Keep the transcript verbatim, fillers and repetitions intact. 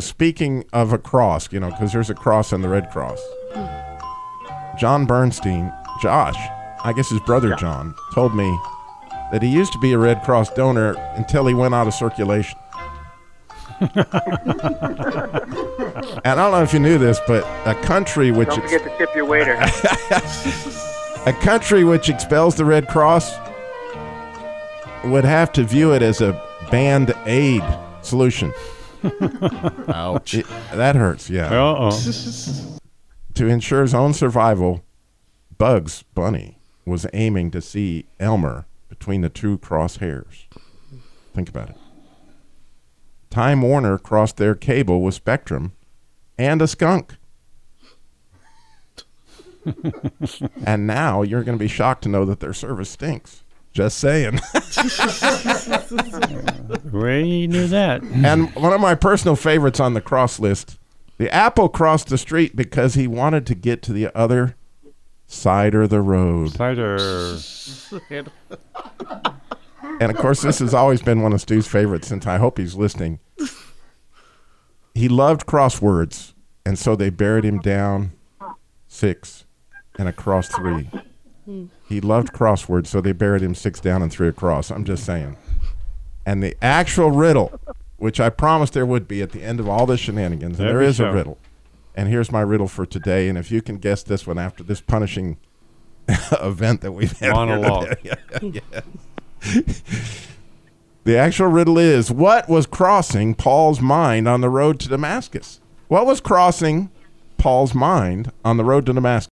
Speaking of a cross, you know, because there's a cross in the Red Cross. John Bernstein, Josh, I guess his brother John, told me that he used to be a Red Cross donor until he went out of circulation. And I don't know if you knew this, but a country which... Don't forget to tip your waiter. A country which expels the Red Cross would have to view it as a Band-Aid solution. Ouch. It, that hurts, yeah. Uh-oh. To ensure his own survival, Bugs Bunny was aiming to see Elmer between the two crosshairs. Think about it. Time Warner crossed their cable with Spectrum and a skunk. And now you're going to be shocked to know that their service stinks. Just saying. We knew that. And one of my personal favorites on the cross list, the apple crossed the street because he wanted to get to the other side of the road. Cider. And, of course, this has always been one of Stu's favorites since I hope he's listening. He loved crosswords, and so they buried him down six and across three. He loved crosswords, so they buried him six down and three across. I'm just saying. And the actual riddle, which I promised there would be at the end of all the shenanigans, and there is a riddle. And here's my riddle for today. And if you can guess this one after this punishing event that we've had. Monologue. Here today. Yeah. The actual riddle is, what was crossing Paul's mind on the road to Damascus? What was crossing Paul's mind on the road to Damascus?